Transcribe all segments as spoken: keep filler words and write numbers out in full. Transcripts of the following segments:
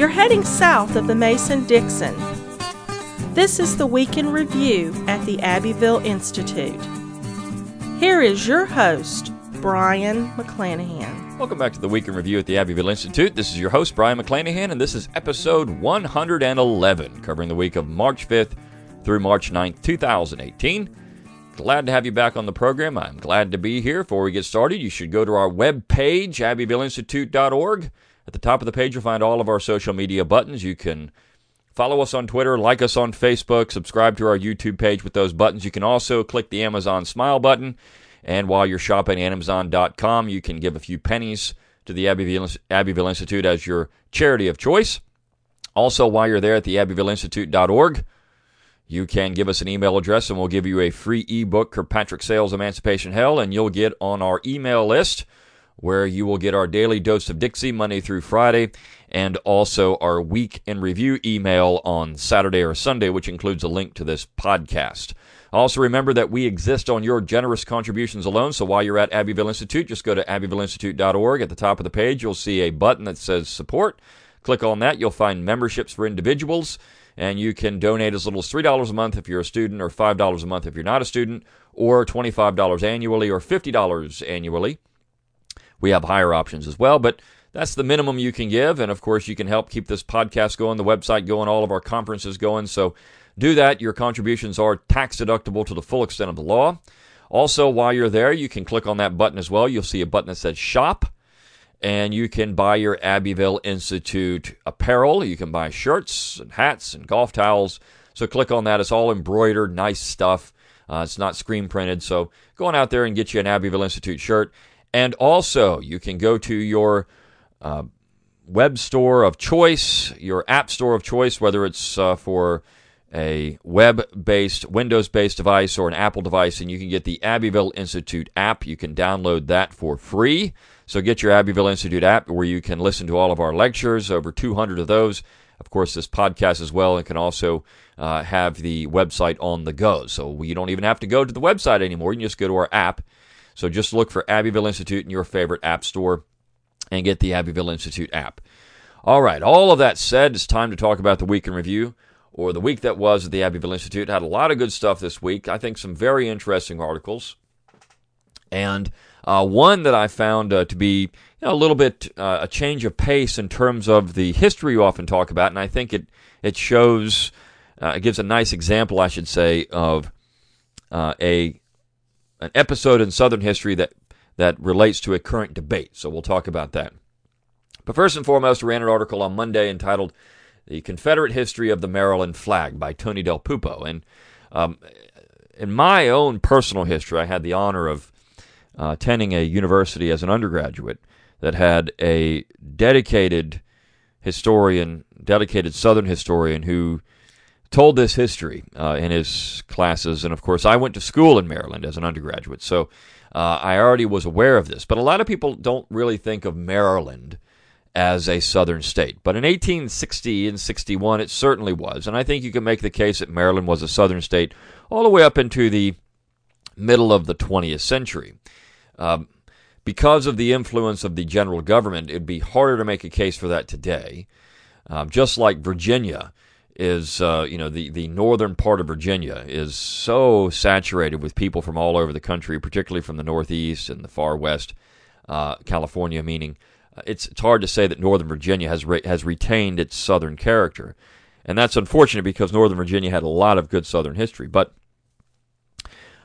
You're heading south of the Mason-Dixon. This is the Week in Review at the Abbeville Institute. Here is your host, Brion McClanahan. Welcome back to the Week in Review at the Abbeville Institute. This is your host, Brion McClanahan, and this is episode one hundred eleven, covering the week of March fifth through March ninth, two thousand eighteen. Glad to have you back on the program. I'm glad to be here. Before we get started, you should go to our webpage, abbeville institute dot org. At the top of the page, you'll find all of our social media buttons. You can follow us on Twitter, like us on Facebook, subscribe to our YouTube page with those buttons. You can also click the Amazon Smile button. And while you're shopping at Amazon dot com, you can give a few pennies to the Abbeville, Abbeville Institute as your charity of choice. Also, while you're there at the abbeville institute dot org, you can give us an email address and we'll give you a free ebook, Kirkpatrick Sales, Emancipation Hell, and you'll get on our email list where you will get our daily dose of Dixie Monday through Friday and also our Week in Review email on Saturday or Sunday, which includes a link to this podcast. Also remember that we exist on your generous contributions alone, so while you're at Abbeville Institute, just go to abbeville institute dot org. At the top of the page, you'll see a button that says Support. Click on that. You'll find memberships for individuals, and you can donate as little as three dollars a month if you're a student or five dollars a month if you're not a student, or twenty-five dollars annually or fifty dollars annually. We have higher options as well, but that's the minimum you can give. And, of course, you can help keep this podcast going, the website going, all of our conferences going. So do that. Your contributions are tax-deductible to the full extent of the law. Also, while you're there, you can click on that button as well. You'll see a button that says Shop, and you can buy your Abbeville Institute apparel. You can buy shirts and hats and golf towels. So click on that. It's all embroidered, nice stuff. Uh, it's not screen printed. So go on out there and get you an Abbeville Institute shirt. And also, you can go to your uh, web store of choice, your app store of choice, whether it's uh, for a web-based, Windows-based device or an Apple device, and you can get the Abbeville Institute app. You can download that for free. So get your Abbeville Institute app where you can listen to all of our lectures, over two hundred of those. Of course, this podcast as well, and can also uh, have the website on the go. So you don't even have to go to the website anymore. You can just go to our app. So just look for Abbeville Institute in your favorite app store and get the Abbeville Institute app. All right, all of that said, it's time to talk about the Week in Review, or the week that was at the Abbeville Institute. Had a lot of good stuff this week. I think some very interesting articles. And uh, one that I found uh, to be you know, a little bit uh, a change of pace in terms of the history you often talk about, and I think it, it shows, uh, it gives a nice example, I should say, of uh, a... an episode in Southern history that, that relates to a current debate. So we'll talk about that. But first and foremost, I ran an article on Monday entitled The Confederate History of the Maryland Flag by Tony Del Pupo. And um, in my own personal history, I had the honor of uh, attending a university as an undergraduate that had a dedicated historian, dedicated Southern historian who told this history uh, in his classes. And, of course, I went to school in Maryland as an undergraduate, so uh, I already was aware of this. But a lot of people don't really think of Maryland as a Southern state. But in eighteen sixty and sixty-one, it certainly was. And I think you can make the case that Maryland was a Southern state all the way up into the middle of the twentieth century. Um, because of the influence of the general government, it would be harder to make a case for that today. Um, just like Virginia is, uh, you know, the, the northern part of Virginia is so saturated with people from all over the country, particularly from the Northeast and the far West, uh, California, meaning uh, it's, it's hard to say that northern Virginia has re- has retained its southern character. And that's unfortunate because northern Virginia had a lot of good southern history. But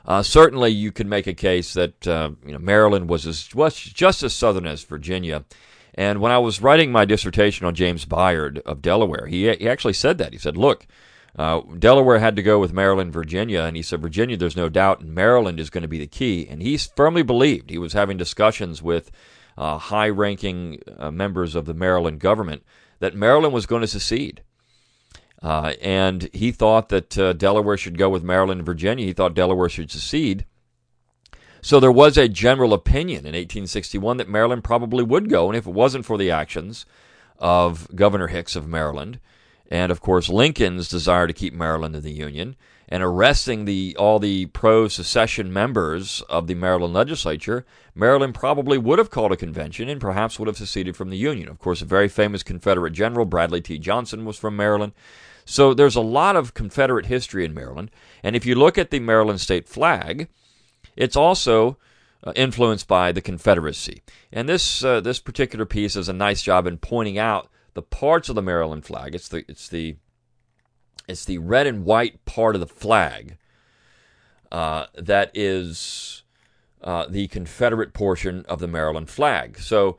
uh, certainly you could make a case that, uh, you know, Maryland was, as, was just as southern as Virginia. And when I was writing my dissertation on James Byard of Delaware, he, he actually said that. He said, look, uh, Delaware had to go with Maryland, Virginia, and he said, Virginia, there's no doubt, and Maryland is going to be the key. And he firmly believed. He was having discussions with uh, high-ranking uh, members of the Maryland government that Maryland was going to secede. Uh, and he thought that uh, Delaware should go with Maryland and Virginia. He thought Delaware should secede. So there was a general opinion in eighteen sixty-one that Maryland probably would go, and if it wasn't for the actions of Governor Hicks of Maryland and, of course, Lincoln's desire to keep Maryland in the Union, and arresting the all the pro-secession members of the Maryland legislature, Maryland probably would have called a convention and perhaps would have seceded from the Union. Of course, a very famous Confederate general, Bradley T. Johnson, was from Maryland. So there's a lot of Confederate history in Maryland. And if you look at the Maryland state flag, it's also influenced by the Confederacy. And this uh, this particular piece does a nice job in pointing out the parts of the Maryland flag. It's the it's the it's the red and white part of the flag uh, that is uh, the Confederate portion of the Maryland flag. So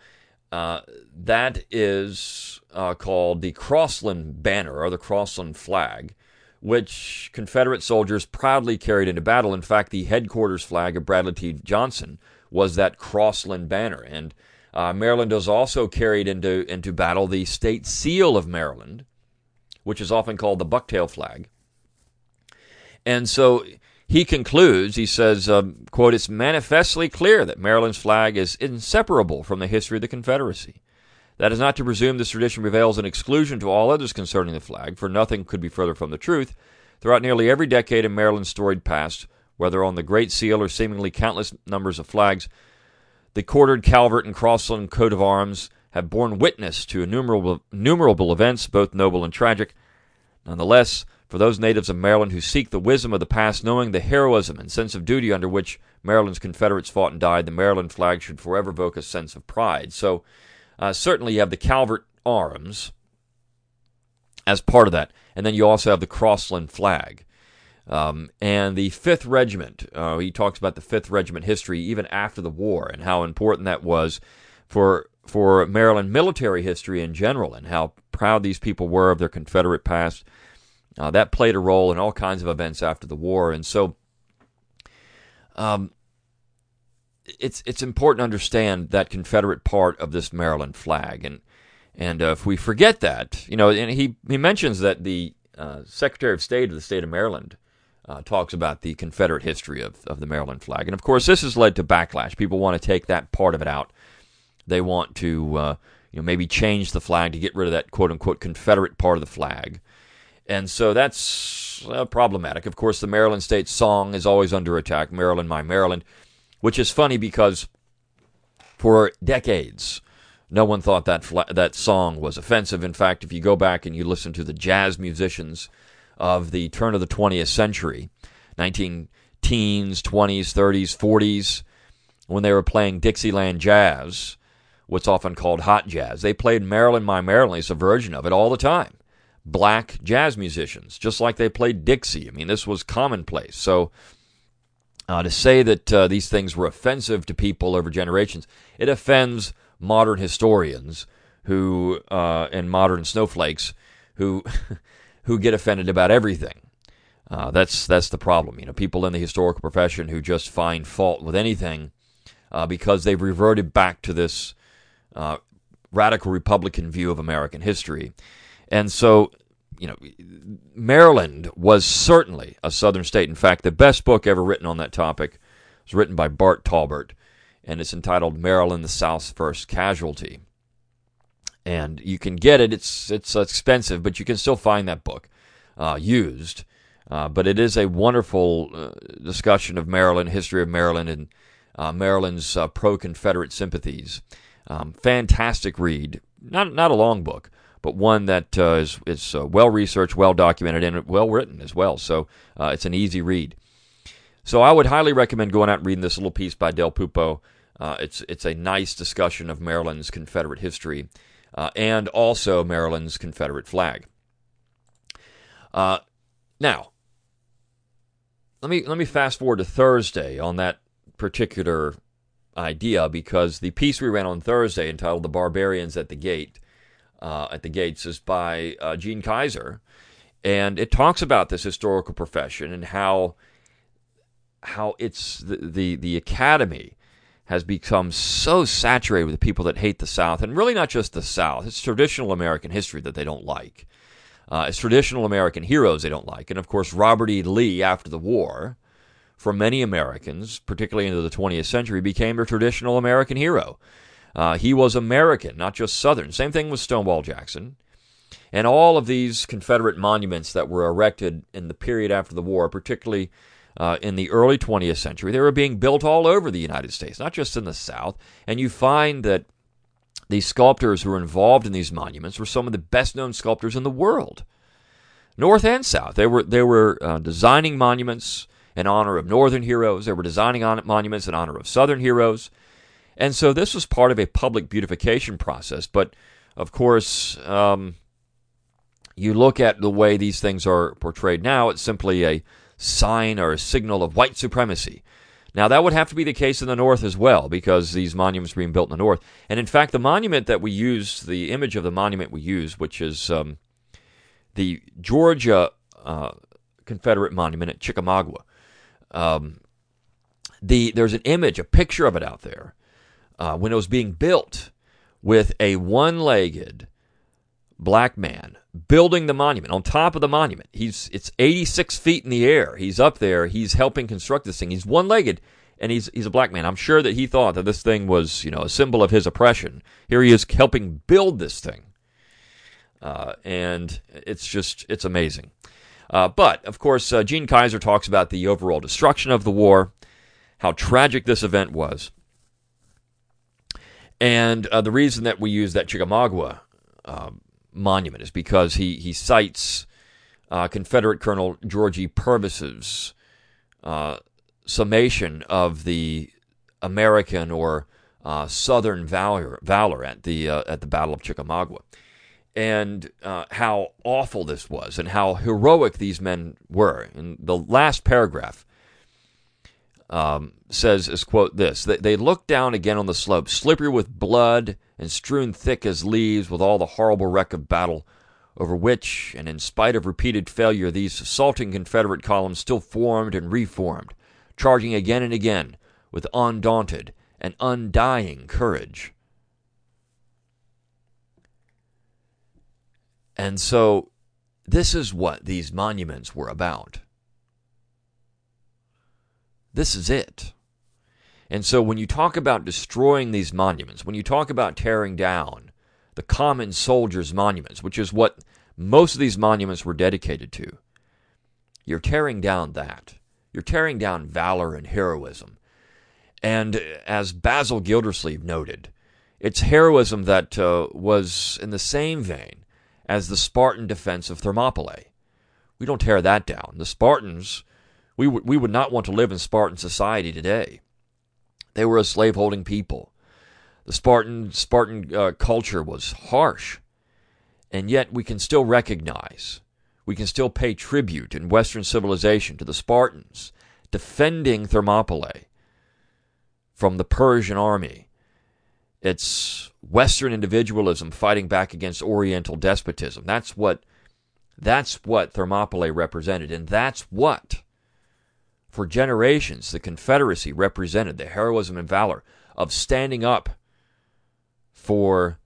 uh, that is uh, called the Crossland Banner or the Crossland Flag, which Confederate soldiers proudly carried into battle. In fact, the headquarters flag of Bradley T. Johnson was that Crossland Banner. And uh, Maryland has also carried into, into battle the state seal of Maryland, which is often called the Bucktail Flag. And so he concludes, he says, um, quote, "It's manifestly clear that Maryland's flag is inseparable from the history of the Confederacy. That is not to presume this tradition prevails in exclusion to all others concerning the flag, for nothing could be further from the truth. Throughout nearly every decade in Maryland's storied past, whether on the Great Seal or seemingly countless numbers of flags, the quartered Calvert and Crossland coat of arms have borne witness to innumerable, innumerable events, both noble and tragic. Nonetheless, for those natives of Maryland who seek the wisdom of the past, knowing the heroism and sense of duty under which Maryland's Confederates fought and died, the Maryland flag should forever evoke a sense of pride." So, Uh, certainly you have the Calvert Arms as part of that, and then you also have the Crossland Flag. Um, and the fifth Regiment, uh, he talks about the fifth Regiment history even after the war and how important that was for for Maryland military history in general and how proud these people were of their Confederate past. Uh, that played a role in all kinds of events after the war. And so um, It's it's important to understand that Confederate part of this Maryland flag, and and uh, if we forget that, you know, and he, he mentions that the uh, Secretary of State of the state of Maryland uh, talks about the Confederate history of, of the Maryland flag, and of course this has led to backlash. People want to take that part of it out. They want to uh, you know maybe change the flag to get rid of that quote unquote Confederate part of the flag, and so that's uh, problematic. Of course, the Maryland state song is always under attack. Maryland, my Maryland. Which is funny because for decades, no one thought that fla- that song was offensive. In fact, if you go back and you listen to the jazz musicians of the turn of the twentieth century, nineteen teens, twenties, thirties, forties, when they were playing Dixieland jazz, what's often called hot jazz, they played Maryland, My Maryland, it's a version of it all the time. Black jazz musicians, just like they played Dixie. I mean, this was commonplace. So Uh, to say that uh, these things were offensive to people over generations, it offends modern historians who uh, and modern snowflakes who who get offended about everything. Uh, that's that's the problem. You know, people in the historical profession who just find fault with anything uh, because they've reverted back to this uh, radical Republican view of American history, and so. You know, Maryland was certainly a southern state. In fact, the best book ever written on that topic was written by Bart Talbert, and it's entitled Maryland, the South's First Casualty. And you can get it. It's it's expensive, but you can still find that book uh, used. Uh, but it is a wonderful uh, discussion of Maryland, history of Maryland, and uh, Maryland's uh, pro-Confederate sympathies. Um, fantastic read. Not not a long book. But one that uh, is, is uh, well-researched, well-documented, and well-written as well. So uh, it's an easy read. So I would highly recommend going out and reading this little piece by Del Pupo. Uh, it's it's a nice discussion of Maryland's Confederate history uh, and also Maryland's Confederate flag. Uh, now, let me let me fast forward to Thursday on that particular idea, because the piece we ran on Thursday entitled "The Barbarians at the Gate." Uh, at the Gates is by uh, Gene Kaiser, and it talks about this historical profession and how how it's the, the the academy has become so saturated with people that hate the South, and really not just the South. It's traditional American history that they don't like. Uh, it's traditional American heroes they don't like, and of course Robert E. Lee after the war, for many Americans, particularly into the twentieth century, became a traditional American hero. Uh, he was American, not just Southern. Same thing with Stonewall Jackson. And all of these Confederate monuments that were erected in the period after the war, particularly uh, in the early twentieth century, they were being built all over the United States, not just in the South. And you find that the sculptors who were involved in these monuments were some of the best-known sculptors in the world, North and South. They were they were uh, designing monuments in honor of Northern heroes. They were designing on monuments in honor of Southern heroes. And so this was part of a public beautification process. But, of course, um, you look at the way these things are portrayed now, it's simply a sign or a signal of white supremacy. Now, that would have to be the case in the North as well, because these monuments were being built in the North. And, in fact, the monument that we used, the image of the monument we used, which is um, the Georgia uh, Confederate monument at Chickamauga, um, the, there's an image, a picture of it out there, uh, when it was being built, with a one-legged black man building the monument, on top of the monument. He's It's eighty-six feet in the air. He's up there. He's helping construct this thing. He's one-legged, and he's he's a black man. I'm sure that he thought that this thing was, you know, a symbol of his oppression. Here he is helping build this thing. Uh, and it's just, it's amazing. Uh, but, of course, uh, Gene Kaiser talks about the overall destruction of the war, how tragic this event was. And uh, the reason that we use that Chickamauga uh, monument is because he he cites uh, Confederate Colonel George E. Purvis's uh, summation of the American or uh, Southern valor valor at the uh, at the Battle of Chickamauga, and uh, how awful this was, and how heroic these men were. And the last paragraph um, says, is quote this: they, they looked down again on the slope, slippery with blood and strewn thick as leaves with all the horrible wreck of battle, over which, and in spite of repeated failure, these assaulting Confederate columns still formed and reformed, charging again and again with undaunted and undying courage. And so this is what these monuments were about. This is it. And so when you talk about destroying these monuments, when you talk about tearing down the common soldiers' monuments, which is what most of these monuments were dedicated to, you're tearing down that. You're tearing down valor and heroism. And as Basil Gildersleeve noted, it's heroism that uh, was in the same vein as the Spartan defense of Thermopylae. We don't tear that down. The Spartans... We, w- we would not want to live in Spartan society today. They were a slaveholding people. The Spartan Spartan uh, culture was harsh, and yet we can still recognize, we can still pay tribute in Western civilization to the Spartans defending Thermopylae from the Persian army. It's Western individualism fighting back against Oriental despotism. That's what, that's what Thermopylae represented, and that's what... For generations, the Confederacy represented the heroism and valor of standing up for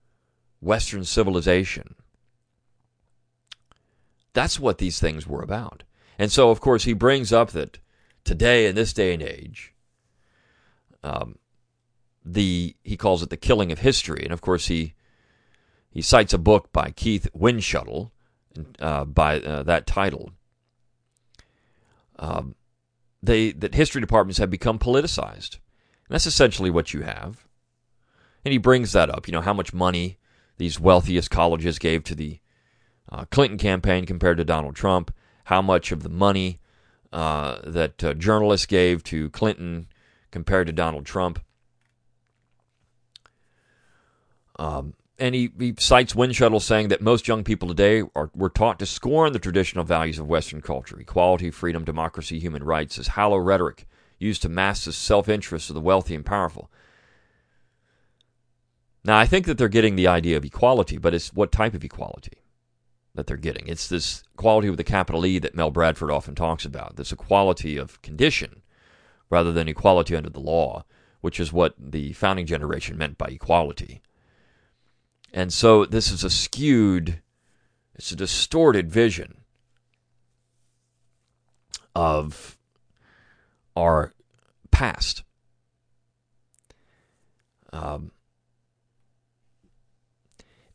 Western civilization. That's what these things were about. And so, of course, he brings up that today, in this day and age, um, the he calls it the killing of history. And, of course, he he cites a book by Keith Windschuttle uh, by uh, that title. Um They, that history departments have become politicized. And that's essentially what you have. And he brings that up, you know, how much money these wealthiest colleges gave to the uh, Clinton campaign compared to Donald Trump, how much of the money uh, that uh, journalists gave to Clinton compared to Donald Trump. Um, and he, he cites Windschuttle saying that most young people today are were taught to scorn the traditional values of Western culture. Equality, freedom, democracy, human rights is hollow rhetoric used to mask the self-interest of the wealthy and powerful. Now, I think that they're getting the idea of equality, but it's what type of equality that they're getting. It's this equality with a capital E that Mel Bradford often talks about, this equality of condition rather than equality under the law, which is what the founding generation meant by equality. And so this is a skewed, it's a distorted vision of our past. Um,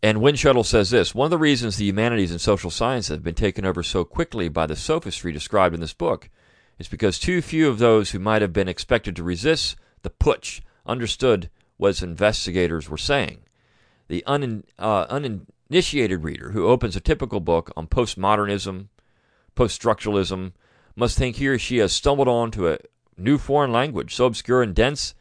And Windschuttle says this: one of the reasons the humanities and social sciences have been taken over so quickly by the sophistry described in this book is because too few of those who might have been expected to resist the putsch understood what investigators were saying. The un, uh, uninitiated reader who opens a typical book on postmodernism, post-structuralism, must think he or she has stumbled onto a new foreign language, so obscure and dense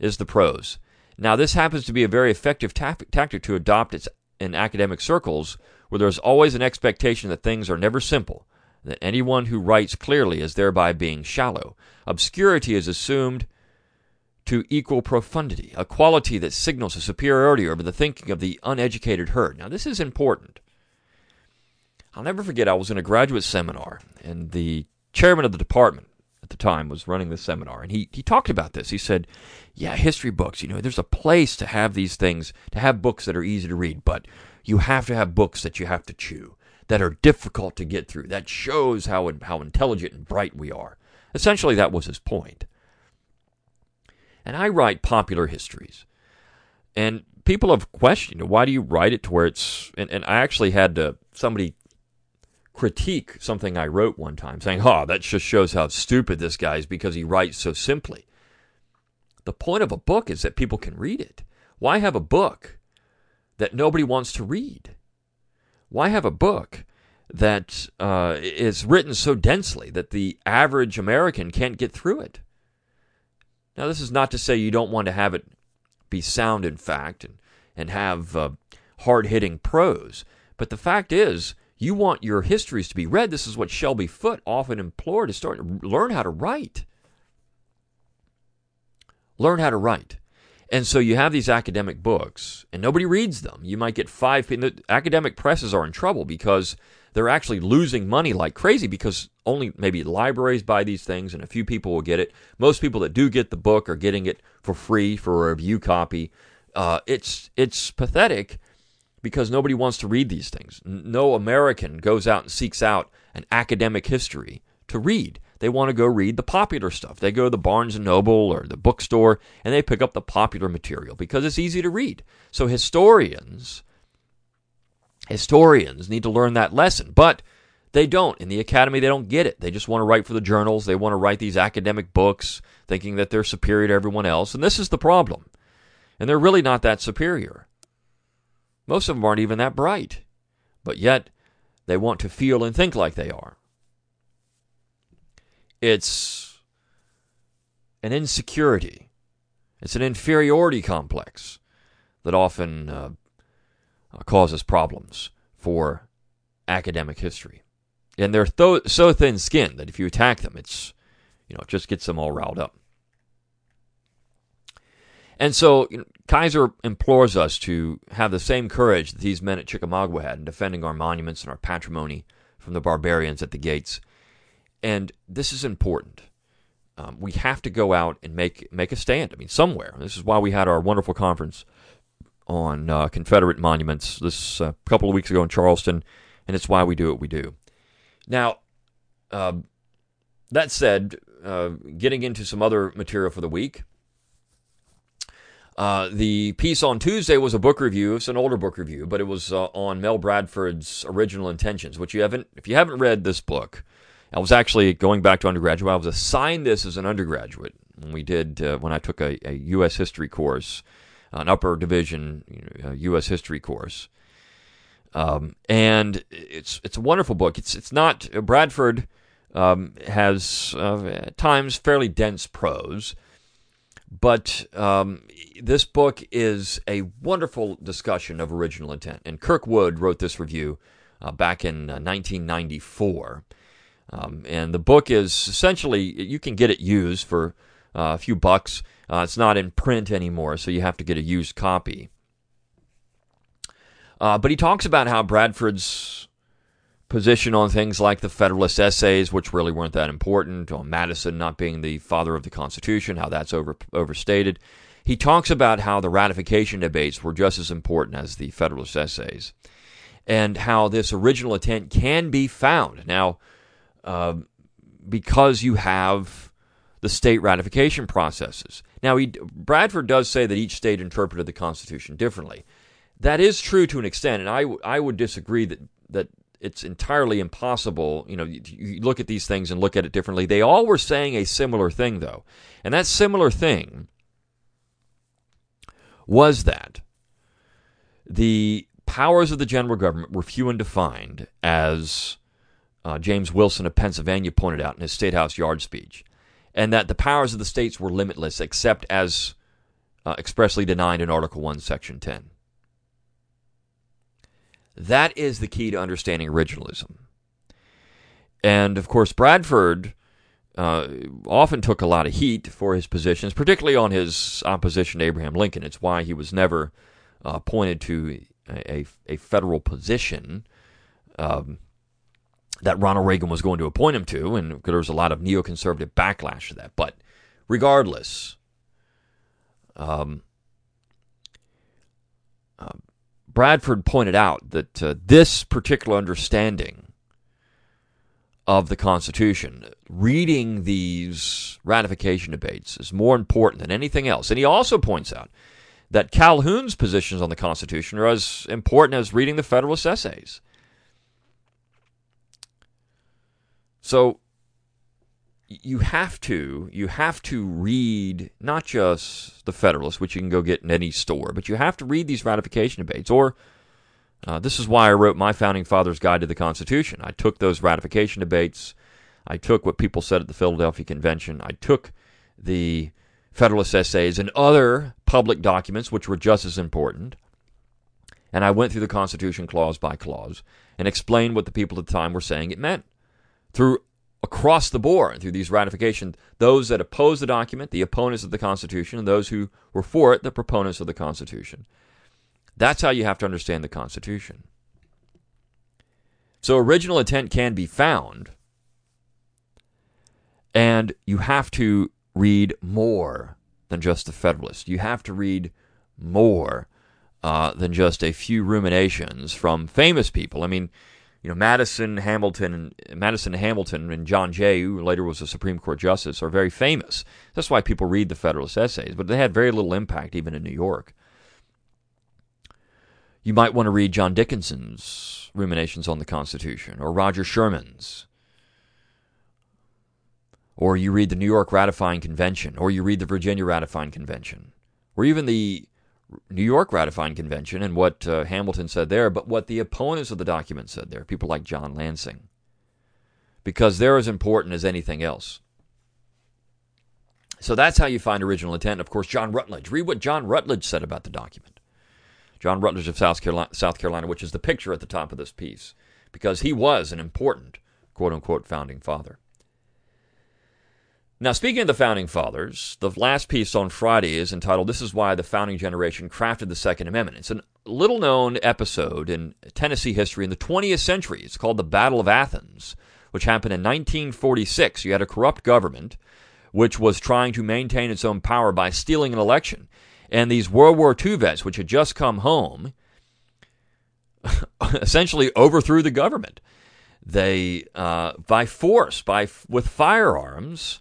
is the prose. Now, this happens to be a very effective ta- tactic to adopt it's in academic circles, where there's always an expectation that things are never simple, that anyone who writes clearly is thereby being shallow. Obscurity is assumed to equal profundity, a quality that signals a superiority over the thinking of the uneducated herd. Now, this is important. I'll never forget, I was in a graduate seminar, and the chairman of the department at the time was running the seminar, and he, he talked about this. He said, yeah, history books, you know, there's a place to have these things, to have books that are easy to read, but you have to have books that you have to chew, that are difficult to get through, that shows how, how intelligent and bright we are. Essentially, that was his point. And I write popular histories. And people have questioned, why do you write it to where it's... And, and I actually had to, somebody critique something I wrote one time, saying, oh, that just shows how stupid this guy is because he writes so simply. The point of a book is that people can read it. Why have a book that nobody wants to read? Why have a book that uh, is written so densely that the average American can't get through it? Now, this is not to say you don't want to have it be sound in fact and, and have uh, hard-hitting prose, but the fact is you want your histories to be read. This is what Shelby Foote often implored, to start to learn how to write. Learn how to write. And so you have these academic books, and nobody reads them. You might get five... The academic presses are in trouble because they're actually losing money like crazy because only maybe libraries buy these things and a few people will get it. Most people that do get the book are getting it for free for a review copy. Uh, it's it's pathetic because nobody wants to read these things. No American goes out and seeks out an academic history to read. They want to go read the popular stuff. They go to the Barnes and Noble or the bookstore and they pick up the popular material because it's easy to read. So historians... Historians need to learn that lesson, but they don't. In the academy, they don't get it. They just want to write for the journals. They want to write these academic books thinking that they're superior to everyone else, and this is the problem. And they're really not that superior. Most of them aren't even that bright, but yet they want to feel and think like they are. It's an insecurity. It's an inferiority complex that often... Uh, causes problems for academic history. And they're tho- so thin-skinned that if you attack them, it's, you know, it just gets them all riled up. And so you know, Kaiser implores us to have the same courage that these men at Chickamauga had in defending our monuments and our patrimony from the barbarians at the gates. And this is important. Um, we have to go out and make make a stand. I mean, somewhere. This is why we had our wonderful conference on uh, Confederate monuments this uh, couple of weeks ago in Charleston, and it's why we do what we do. Now, uh, that said, uh, getting into some other material for the week, uh, the piece on Tuesday was a book review. It's an older book review, but it was uh, on Mel Bradford's Original Intentions, which you haven't, if you haven't read this book, I was actually going back to undergraduate. I was assigned this as an undergraduate when we did uh, when I took a, a U S history course, an upper division you know, U S history course, um, and it's it's a wonderful book. It's it's not Bradford um, has uh, at times fairly dense prose, but um, this book is a wonderful discussion of original intent. And Kirk Wood wrote this review uh, back in uh, nineteen ninety-four, um, and the book is essentially, you can get it used for uh, a few bucks. Uh, it's not in print anymore, so you have to get a used copy. Uh, but he talks about how Bradford's position on things like the Federalist Essays, which really weren't that important, on Madison not being the father of the Constitution, how that's over, overstated. He talks about how the ratification debates were just as important as the Federalist Essays, and how this original intent can be found. Now, uh, because you have the state ratification processes. Now, he, Bradford does say that each state interpreted the Constitution differently. That is true to an extent, and I, w- I would disagree that, that it's entirely impossible. You know, you, you look at these things and look at it differently. They all were saying a similar thing, though. And that similar thing was that the powers of the general government were few and defined, as uh, James Wilson of Pennsylvania pointed out in his State House Yard speech, and that the powers of the states were limitless except as uh, expressly denied in Article one, Section ten. That is the key to understanding originalism. And, of course, Bradford uh, often took a lot of heat for his positions, particularly on his opposition to Abraham Lincoln. It's why he was never uh, appointed to a, a, a federal position um, that Ronald Reagan was going to appoint him to, and there was a lot of neoconservative backlash to that. But regardless, um, uh, Bradford pointed out that uh, this particular understanding of the Constitution, reading these ratification debates, is more important than anything else. And he also points out that Calhoun's positions on the Constitution are as important as reading the Federalist Essays. So you have to you have to read not just the Federalist, which you can go get in any store, but you have to read these ratification debates. Or uh, this is why I wrote my Founding Fathers' Guide to the Constitution. I took those ratification debates. I took what people said at the Philadelphia Convention. I took the Federalist Essays and other public documents, which were just as important, and I went through the Constitution clause by clause and explained what the people at the time were saying it meant, through across the board, through these ratifications, those that opposed the document, the opponents of the Constitution, and those who were for it, the proponents of the Constitution. That's how you have to understand the Constitution. So original intent can be found, and you have to read more than just the Federalist. You have to read more uh, than just a few ruminations from famous people. I mean, You know, Madison, Hamilton, Madison Hamilton, and John Jay, who later was a Supreme Court justice, are very famous. That's why people read the Federalist Essays, but they had very little impact, even in New York. You might want to read John Dickinson's ruminations on the Constitution, or Roger Sherman's, or you read the New York Ratifying Convention, or you read the Virginia Ratifying Convention, or even the New York Ratifying Convention and what uh, Hamilton said there, but what the opponents of the document said there, people like John Lansing, because they're as important as anything else. So that's how you find original intent. Of course, John Rutledge. Read what John Rutledge said about the document. John Rutledge of South Carolina, South Carolina, which is the picture at the top of this piece, because he was an important, quote-unquote, founding father. Now, speaking of the Founding Fathers, the last piece on Friday is entitled, "This is Why the Founding Generation Crafted the Second Amendment." It's a little-known episode in Tennessee history in the twentieth century. It's called the Battle of Athens, which happened in nineteen forty-six. You had a corrupt government which was trying to maintain its own power by stealing an election. And these World War Two vets, which had just come home, essentially overthrew the government. They, uh, by force, by with firearms...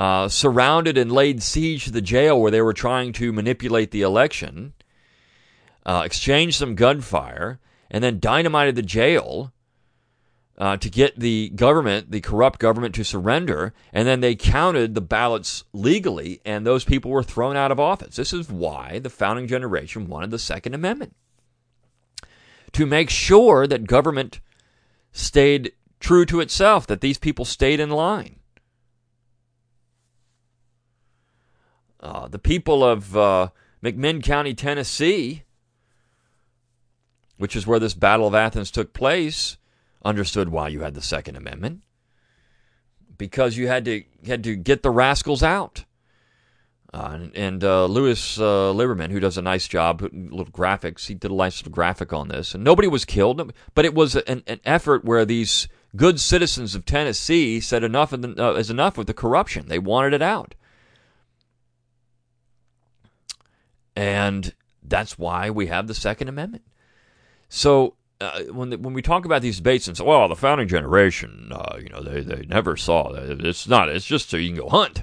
Uh, surrounded and laid siege to the jail where they were trying to manipulate the election, uh, exchanged some gunfire, and then dynamited the jail uh, to get the government, the corrupt government, to surrender, and then they counted the ballots legally, and those people were thrown out of office. This is why the founding generation wanted the Second Amendment, to make sure that government stayed true to itself, that these people stayed in line. Uh, the people of uh, McMinn County, Tennessee, which is where this Battle of Athens took place, understood why you had the Second Amendment, because you had to had to get the rascals out. Uh, and and uh, Lewis uh, Liberman, who does a nice job, little graphics, he did a nice little graphic on this, and nobody was killed, but it was an, an effort where these good citizens of Tennessee said enough is enough with the corruption. They wanted it out. And that's why we have the Second Amendment. So uh, when the, when we talk about these debates and say, "Well, the founding generation, uh, you know, they they never saw this. It's not. It's just so you can go hunt.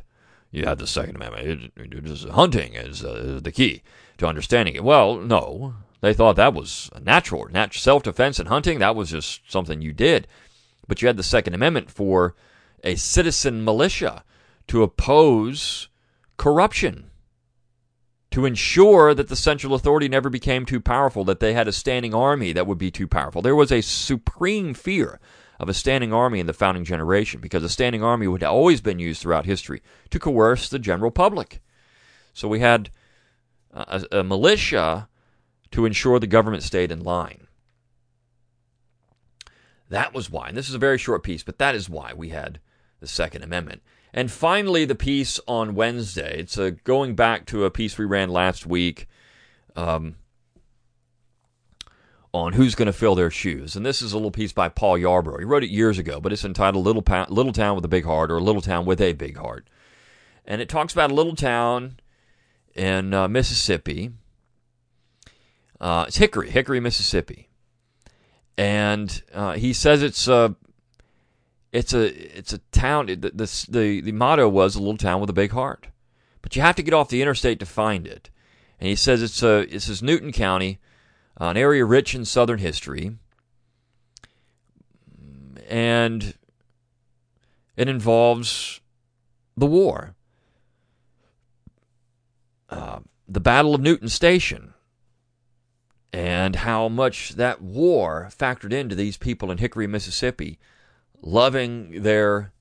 you had the Second Amendment. It, it, it, hunting is uh, the key to understanding it. Well, no. They thought that was natural. natural. Self-defense and hunting, that was just something you did. But you had the Second Amendment for a citizen militia to oppose corruption, to ensure that the central authority never became too powerful, that they had a standing army that would be too powerful. There was a supreme fear of a standing army in the founding generation, because a standing army would have always been used throughout history to coerce the general public. So we had a, a militia to ensure the government stayed in line. That was why, and this is a very short piece, but that is why we had the Second Amendment. And finally, the piece on Wednesday, it's a, going back to a piece we ran last week um, on who's going to fill their shoes. And this is a little piece by Paul Yarbrough. He wrote it years ago, but it's entitled Little, pa- Little Town with a Big Heart, or Little Town with a Big Heart. And it talks about a little town in uh, Mississippi. Uh, it's Hickory, Hickory, Mississippi. And uh, he says it's... Uh, It's a it's a town, the, the, the, the motto was a little town with a big heart. But you have to get off the interstate to find it. And he says it's a, it says Newton County, uh, an area rich in Southern history. And it involves the war. Uh, the Battle of Newton Station. And how much that war factored into these people in Hickory, Mississippi, loving their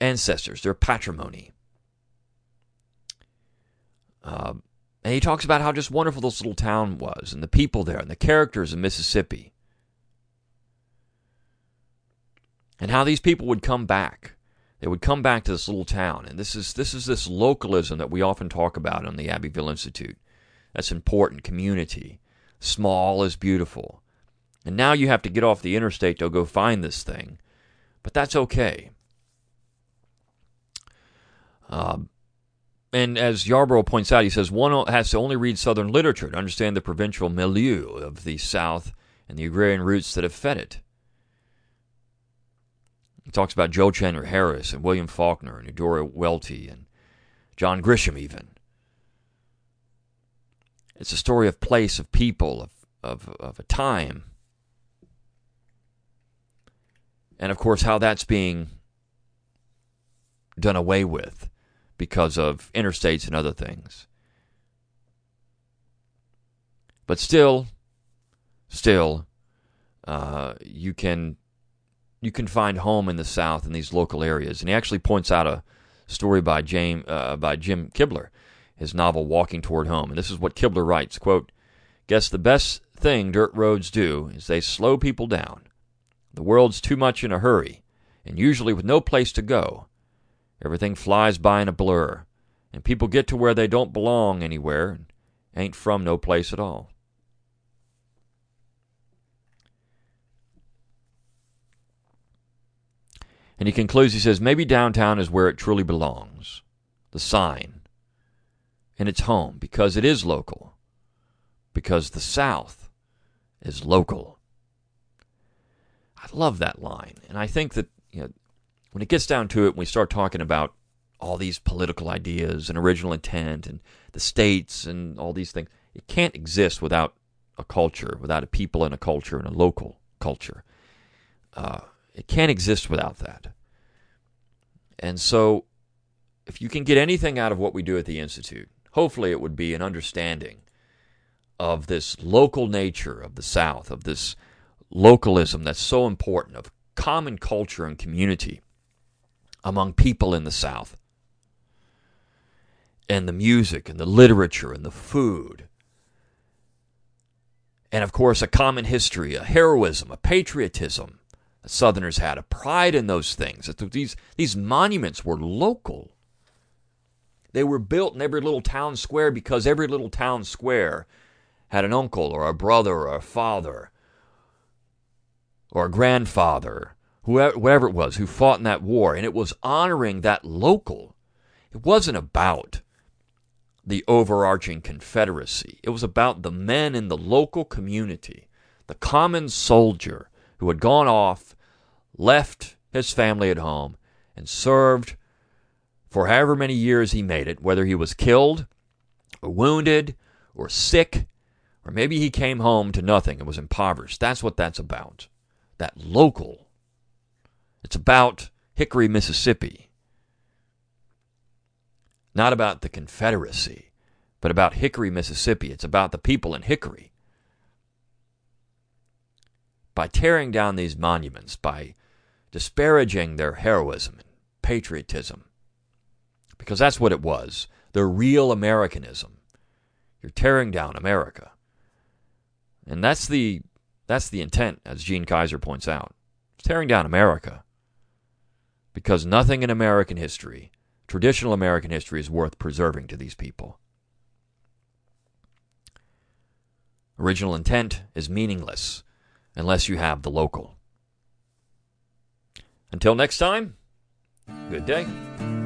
ancestors, their patrimony. Uh, and he talks about how just wonderful this little town was, and the people there, and the characters in Mississippi. And how these people would come back. They would come back to this little town. And this is this is this localism that we often talk about on the Abbeville Institute. That's important, community. Small is beautiful. And now you have to get off the interstate to go find this thing. But that's okay. Uh, and as Yarbrough points out, he says, one has to only read Southern literature to understand the provincial milieu of the South and the agrarian roots that have fed it. He talks about Joe Chandler Harris and William Faulkner and Eudora Welty and John Grisham even. It's a story of place, of people, of, of, of a time. And, of course, how that's being done away with because of interstates and other things. But still, still, uh, you can you can find home in the South in these local areas. And he actually points out a story by James, uh, by Jim Kibler, his novel Walking Toward Home. And this is what Kibler writes, quote, "Guess the best thing dirt roads do is they slow people down. The world's too much in a hurry, and usually with no place to go. Everything flies by in a blur, and people get to where they don't belong anywhere and ain't from no place at all." And he concludes, he says, "Maybe downtown is where it truly belongs. The sign. And it's home, because it is local. Because the South is local." I love that line, and I think that, you know, when it gets down to it, when we start talking about all these political ideas and original intent and the states and all these things, it can't exist without a culture, without a people and a culture and a local culture. Uh, it can't exist without that. And so if you can get anything out of what we do at the Institute, hopefully it would be an understanding of this local nature of the South, of this localism that's so important, of common culture and community among people in the South. And the music and the literature and the food. And of course, a common history, a heroism, a patriotism that Southerners had, a pride in those things. These, these monuments were local. They were built in every little town square because every little town square had an uncle or a brother or a father or a grandfather, whoever, whoever it was, who fought in that war. And it was honoring that local. It wasn't about the overarching Confederacy. It was about the men in the local community, the common soldier who had gone off, left his family at home, and served for however many years he made it, whether he was killed or wounded or sick, or maybe he came home to nothing and was impoverished. That's what that's about, that local. It's about Hickory, Mississippi. Not about the Confederacy, but about Hickory, Mississippi. It's about the people in Hickory. By tearing down these monuments, by disparaging their heroism and patriotism, because that's what it was, the real Americanism. You're tearing down America. And that's the that's the intent, as Gene Kaiser points out. It's tearing down America. Because nothing in American history, traditional American history, is worth preserving to these people. Original intent is meaningless unless you have the local. Until next time, good day.